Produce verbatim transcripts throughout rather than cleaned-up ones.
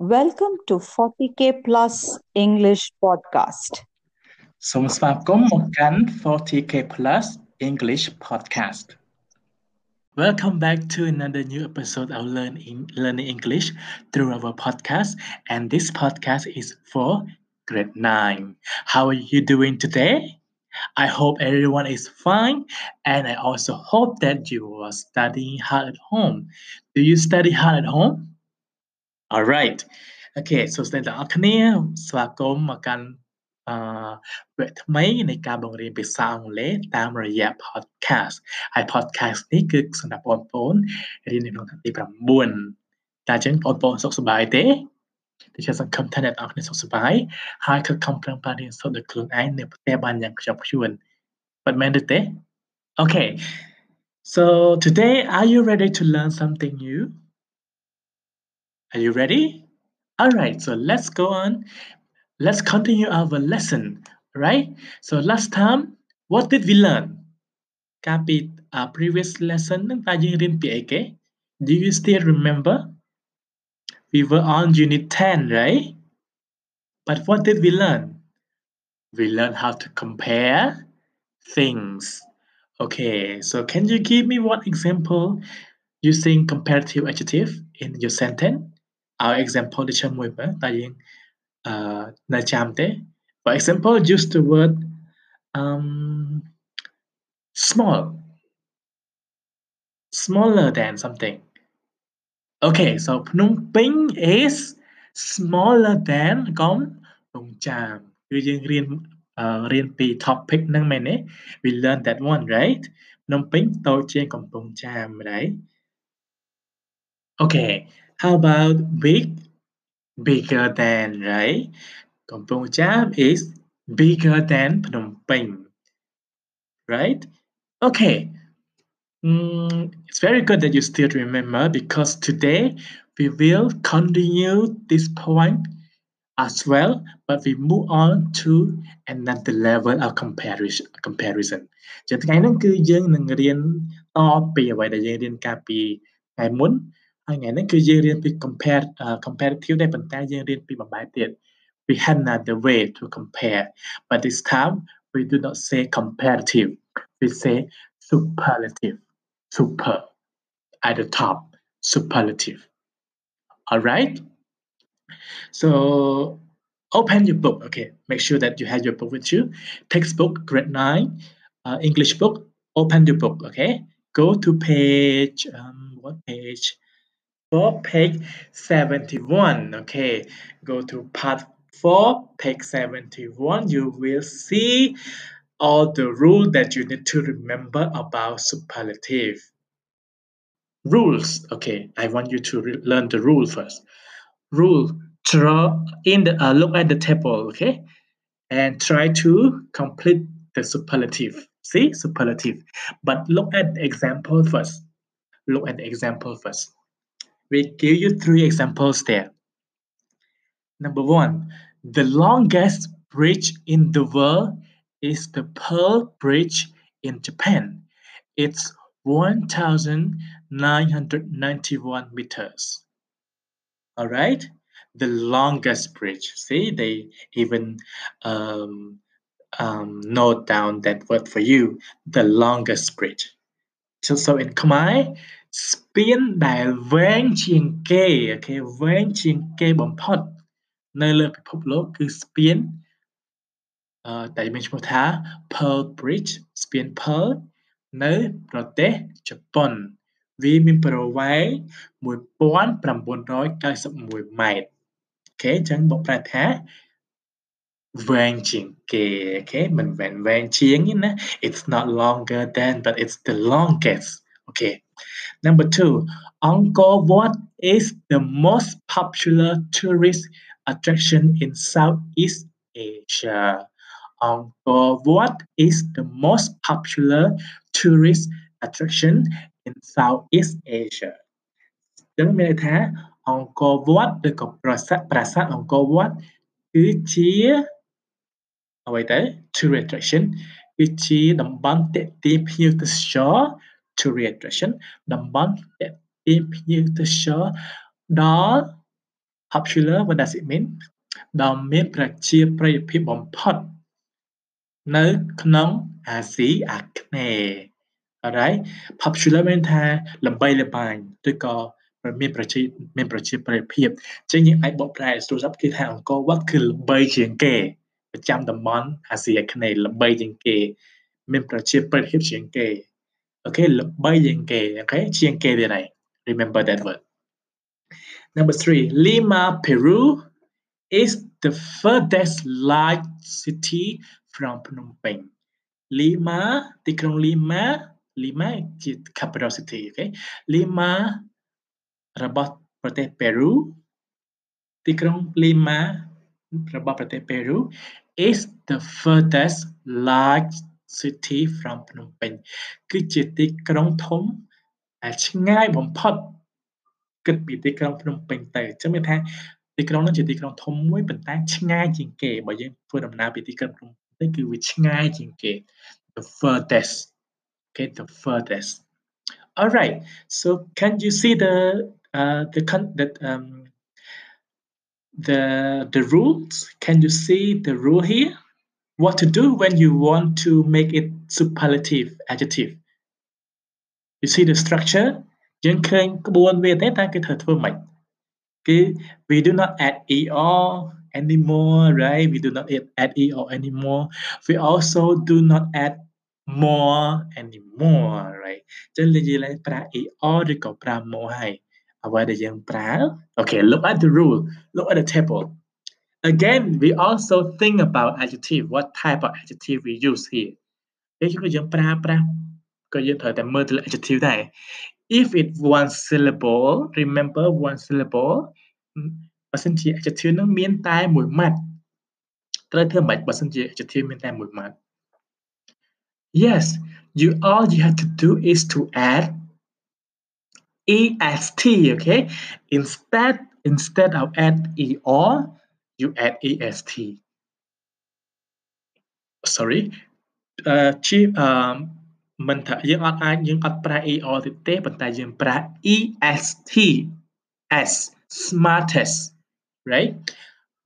Welcome to forty K Plus English Podcast. So, welcome to forty K Plus English Podcast. Welcome back to another new episode of Learn in, Learning English through our podcast. And this podcast is for Grade nine. How are you doing today? I hope everyone is fine, and I also hope that you are studying hard at home. Do you study hard at home? All right. Okay, so then the afternoon, welcome again. เวทใหม่ในการบังเรียนภาษาอังกฤษตามระยะ podcast ไอ้ podcast นี้คือสำหรับปอนปอนเรียนในหลักที่ Okay, so today are you ready to learn something new? Are you ready? All right, so let's go on. Let's continue our lesson, right? So last time, what did we learn? Kapit our previous lesson ng tayong rin P A K. Do you still remember? We were on unit ten, right? But what did we learn? We learned how to compare things. Okay, so can you give me one example using comparative adjective in your sentence? Our example the cham mo ba tayong Uh, for example, use the word um, small, smaller than something. Okay, so Phnom Penh is smaller than Kampong Cham. We learned the topic, we learned that one, right? Phnom Penh is smaller than Kampong Cham, right? Okay, how about big? Bigger than, right? Kampong Cham is bigger than Phnom Penh, right? Okay, mm, it's very good that you still remember because today we will continue this point as well, but we move on to another level of comparison. Comparison. Jadi cái này cứ riêng những riêng to bề vậy để riêng riêng cà bì cái muốn. Compare, uh, comparative we had another way to compare, but this time we do not say comparative, we say superlative. Super at the top, superlative. All right, so open your book. Okay, make sure that you have your book with you, textbook grade nine, uh, English book. Open your book. Okay, go to page um, what page? For page seventy-one, okay, go to part four, page seventy-one. You will see all the rules that you need to remember about superlative. Rules, okay, I want you to re- learn the rule first. Rule, draw in the uh, look at the table, okay, and try to complete the superlative. See, superlative, but look at the example first. Look at the example first. We give you three examples there. Number one, the longest bridge in the world is the Pearl Bridge in Japan. It's one thousand nine hundred ninety-one meters. All right, the longest bridge. See, they even um, um, note down that word for you, the longest bridge. So, so in Khmer, spin by Vang Ching K, okay, Vang Ching K bomb pot. Nailer Pipolo is spin, uh, dimensional ta, Pearl Bridge, spin Pearl, no, Prote, Japan. We mean provide with one Prambonroy guys of with might. Okay, Jung Bob Prata Vang Ching K, okay, but when Vang Ching in it's not longer than, but it's the longest, okay. Number two, Angkor Wat is the most popular tourist attraction in Southeast Asia. Angkor Wat is the most popular tourist attraction in Southeast Asia. Chúng mình thấy Angkor Wat được gọi là Prasat Angkor Wat, cứ chia ở vậy đấy tourist attraction, cứ chia đồng bằng tệ tiếp theo từ shore. To reaction, the month that appears to show doll Popular, what does it mean? Dom mean prachia pray people pot. No knong asi acne. Alright, popular mean tha lumbai lumbai. Tôi có mean prachia mean prachia pray people. Chính những ai bỏ pray tôi sắp khi thằng có what cứ lumbai chuyện kể. Và chăm đầm món asi acne lumbai chuyện kể. Mean prachia pray people chuyện kể. Okay, lumbai chuyện kể. Okay, chuyện kể thế này. Remember that word. Number three, Lima, Peru is the furthest large city from Phnom Penh. Lima, the Krong Lima, Lima is capital city, okay? Lima, Rabat, Prate, Peru, the Krong Lima, Rabat, Prate, Peru is the furthest large city from Phnom Penh. Kichit, the Krong Thom, a Chingai Bom Pot. Could be the ground from Pinta. Chemita, the chronology, the ground home whip and tank chingaging gay, but you put them now be the ground from the the furthest. Okay, the furthest. All right, so can you see the uh the con that um the the rules? Can you see the rule here? What to do when you want to make it superlative adjective? You see the structure? We do not add er anymore, right? We do not add er anymore. We also do not add more anymore, right? Okay, look at the rule. Look at the table. Again, we also think about adjective. What type of adjective we use here? If it's one syllable, remember one syllable. Percentage adjective nó miên tai mũi mặt. Tớ thưa mạch percentage adjective miên tai mũi mặt. Yes, you all you have to do is to add est, okay? Instead, instead of add er, you add est. Sorry, uh, chief. Um, Mình thở dương ọt ai, dương ọt pra e-o thì tế bằng tay dương pra e-s-t-s, smartest, right?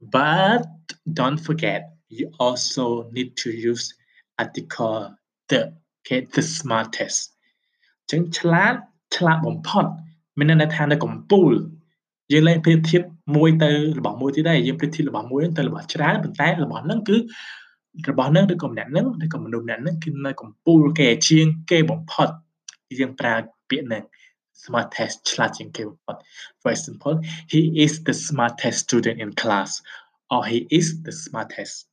But don't forget, you also need to use article the, okay, the smartest. Chẳng chlát, chlát bóng pot, mình nên là thang đã gồm pool. Dương lên phía thiếp môi tư, bỏ môi tới đây, dương phía thiếp bỏ môi tư, bỏ chlát, bằng tay, bỏ nâng cứ The bonnet, the common the common pot, smartest, for example, he is the smartest student in class, or he is the smartest,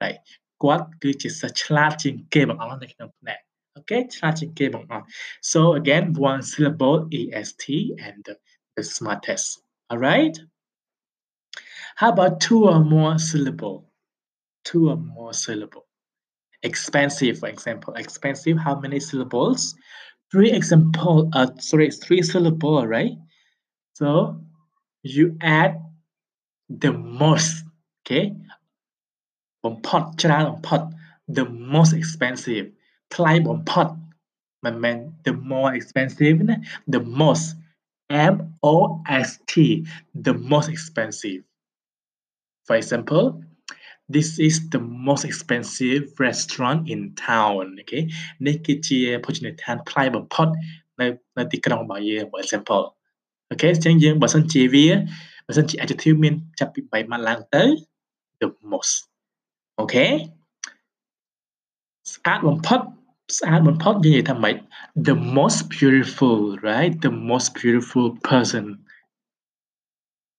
right? What good is such charging game on the net? Okay, charging game on. So again, one syllable est and the smartest. All right. How about two or more syllable? Two or more syllable. Expensive, for example. Expensive, how many syllables? Three example, uh, sorry, three syllable, right? So you add the most, okay? Bom pot, child pot, the most expensive. Ply bom pot, my man, the more expensive, the most. M O S T, the most expensive. For example, this is the most expensive restaurant in town. Okay, Nikichi Pochinatan private pot, Natikram by year, for example. Okay, Changing Basanchi Via, Basanchi adjective mean chapit by Malanta, the most. Okay, add one pot, add one pot, the most beautiful, right? The most beautiful person.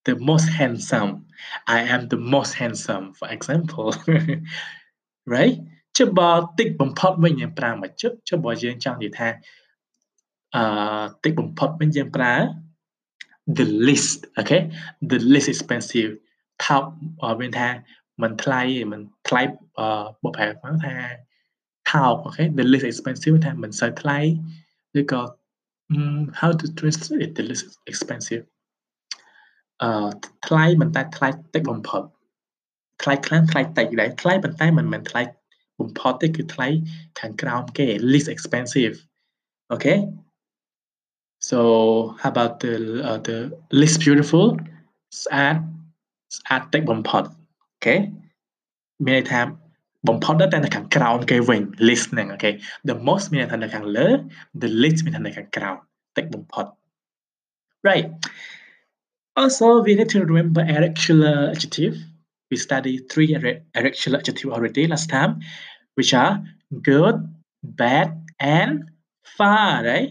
The most handsome. I am the most handsome, for example. Right? Chubba tick bum pot when you pram a chip, chubba yin chang it ha. Tick bum pot when you pram. The least, okay? The least expensive. Top or when ha, Mantlai, Mantlai, uh, Bob have Tau, okay? The least expensive time, Mantlai. They got how to translate it, the least expensive. Uh, try mình ta try take bom pot, try clan try take đấy, try mình ta mình mình try bom pot đấy cứ try thằng ground cái least expensive, okay? So how about the uh, the least beautiful? ស្អាតស្អាតតិចបំផុតអូខេមានន័យថាបំផុតនៅតែនៅខាងក្រោមគេវិញ list ហ្នឹងអូខេ the most មានន័យថានៅខាងលើ the list មានន័យថានៅខាងក្រោមតិចបំផុត right also we need to remember erectile adjective we studied three erectile adjective already last time which are good bad and far right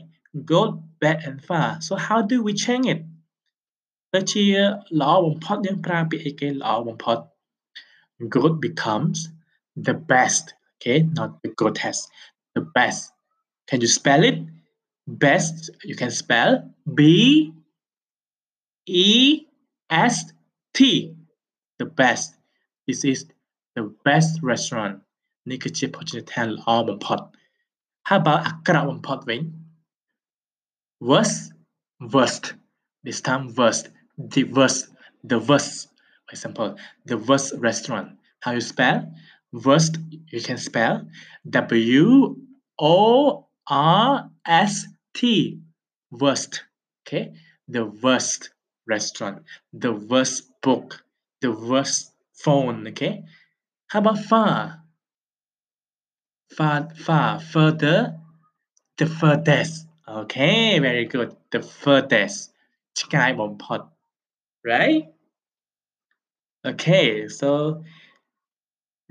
good bad and far so how do we change it ទៅជាល្អបំផុតយើងប្រើពាក្យអីគេល្អបំផុត good becomes the best okay not the greatest the best can you spell it best you can spell b e s t the best this is the best restaurant នេះគឺជាភោជនីយដ្ឋានល្អបំផុត How about អាក្រក់បំផុតវិញ worst worst this time worst the worst the worst for example the worst restaurant how you spell worst you can spell w o r s t worst okay the worst restaurant the worst book the worst phone okay how about far far far further the furthest okay very good the furthest sky bomb pot right okay so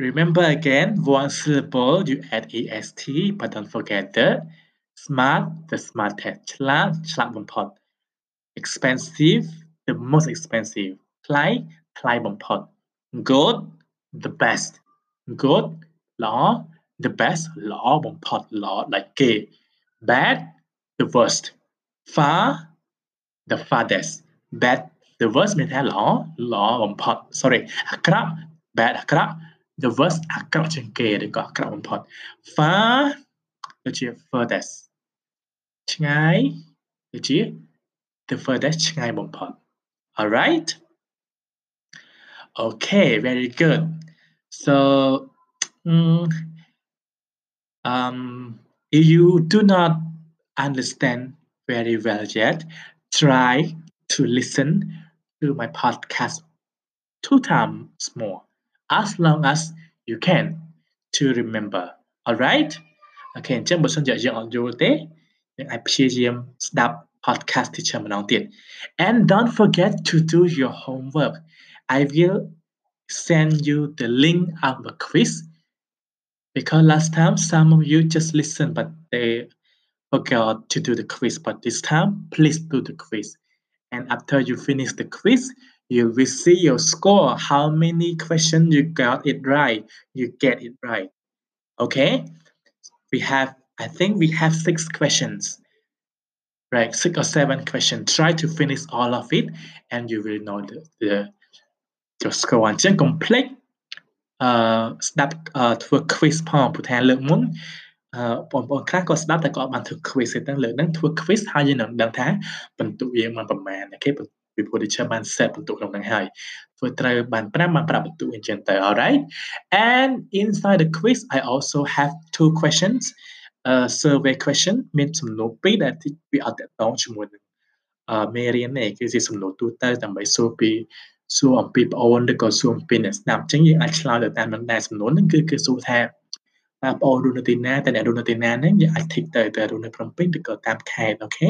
remember again one syllable you add est but don't forget the smart the smartest chlad chlad bomb pot expensive the most expensive chlai chlai bomb pot good the best good law the best law bomb pot law like gay bad the worst far the farthest bad the worst មានថាល្អល្អបំផុត sorry អាក្រក់ bad អាក្រក់ the worst អាក្រក់ជាងគេឬក៏អាក្រក់បំផុត far ដូចជា furthest ឆ្ងាយដូចជា the furthest ឆ្ងាយបំផុត all right okay very good so mm, um if you do not understand very well yet try to listen to my podcast two times more as long as you can to remember all right okay អញ្ចឹងបើសិនជាយើងអត់យល់ទេយើងអាចព្យាយាមស្ដាប់ podcast teacher ម្ដងទៀត and don't forget to do your homework I will send you the link of the quiz because last time some of you just listen but they forgot to do the quiz but this time please do the quiz and after you finish the quiz you will see your score how many questions you got it right you get it right okay we have I think we have six questions right six or seven questions try to finish all of it and you will know the, the your score អញ្ចឹង complete អឺស្ដាប់ធ្វើ quiz ផងព្រោះថាលើកមុនអឺបងប្អូនខ្លះក៏ស្ដាប់តែក៏បានធ្វើ quiz ហ្នឹងលើហ្នឹងធ្វើ quiz ហើយយើងនឹងដឹងថាបន្ទុកយើងបានប្រមាណគេពីព្រោះ teacher បាន set បន្ទុកក្នុងហ្នឹងហើយធ្វើត្រូវបានfiveបានfiveបន្ទុកអញ្ចឹងទៅ all right and inside the quiz I also have two questions a survey question មានសំណួរពីរដែលវាអត់តកតងជាមួយនឹងអឺមេរៀននេះគឺជាសំណួរទូទៅដើម្បីសួរពីសួរអំពីបងប្អូនឬក៏សួរអំពីអ្នកស្ដាប់អញ្ចឹងយើងអាចឆ្លើយទៅតាមនឹងដែរសំណួរហ្នឹងគឺគឺសួរថាតើបងប្អូនរស់នៅទីណាតើអ្នករស់នៅទីណាហ្នឹងយើងអាចធីកទៅទៅរស់នៅភ្នំពេញឬក៏តាមខេត្តអូខេ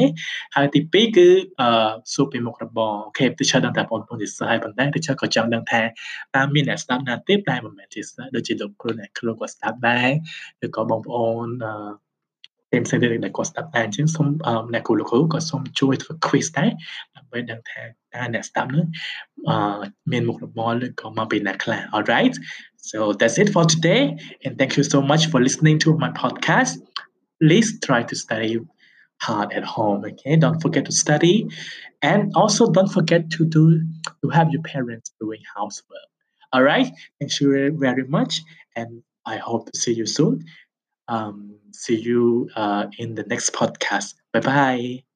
ហើយទីtwoគឺអឺសួរពីមុខរបរអូខេ teacher ដឹងថាបងប្អូនជាសិស្សហើយប៉ុន្តែ teacher ក៏ចង់ដឹងថាតើមានអ្នកស្ដាប់ណាទៀតតែមិនមែនជាសិស្សដូចជាលោកគ្រូអ្នកគ្រូក៏ស្ដាប់ដែរឬក៏បងប្អូនអឺតែមិនស្ដាប់ដែរក៏ស្ដាប់ដែរអញ្ចឹងសូមអ្នកគ្រូលោកគ្រូក៏សូមជួយធ្វើ quiz ដែរដើម្បីដឹងថាតើអ្នកស្ដាប់នោះអឺមានមុខរបរឬក៏មកពីណាខ្លះ all right So that's it for today and thank you so much for listening to my podcast. Please try to study hard at home, okay? Don't forget to study and also don't forget to do to have your parents doing housework. All right? Thank you very much and I hope to see you soon. Um see you uh in the next podcast. Bye-bye.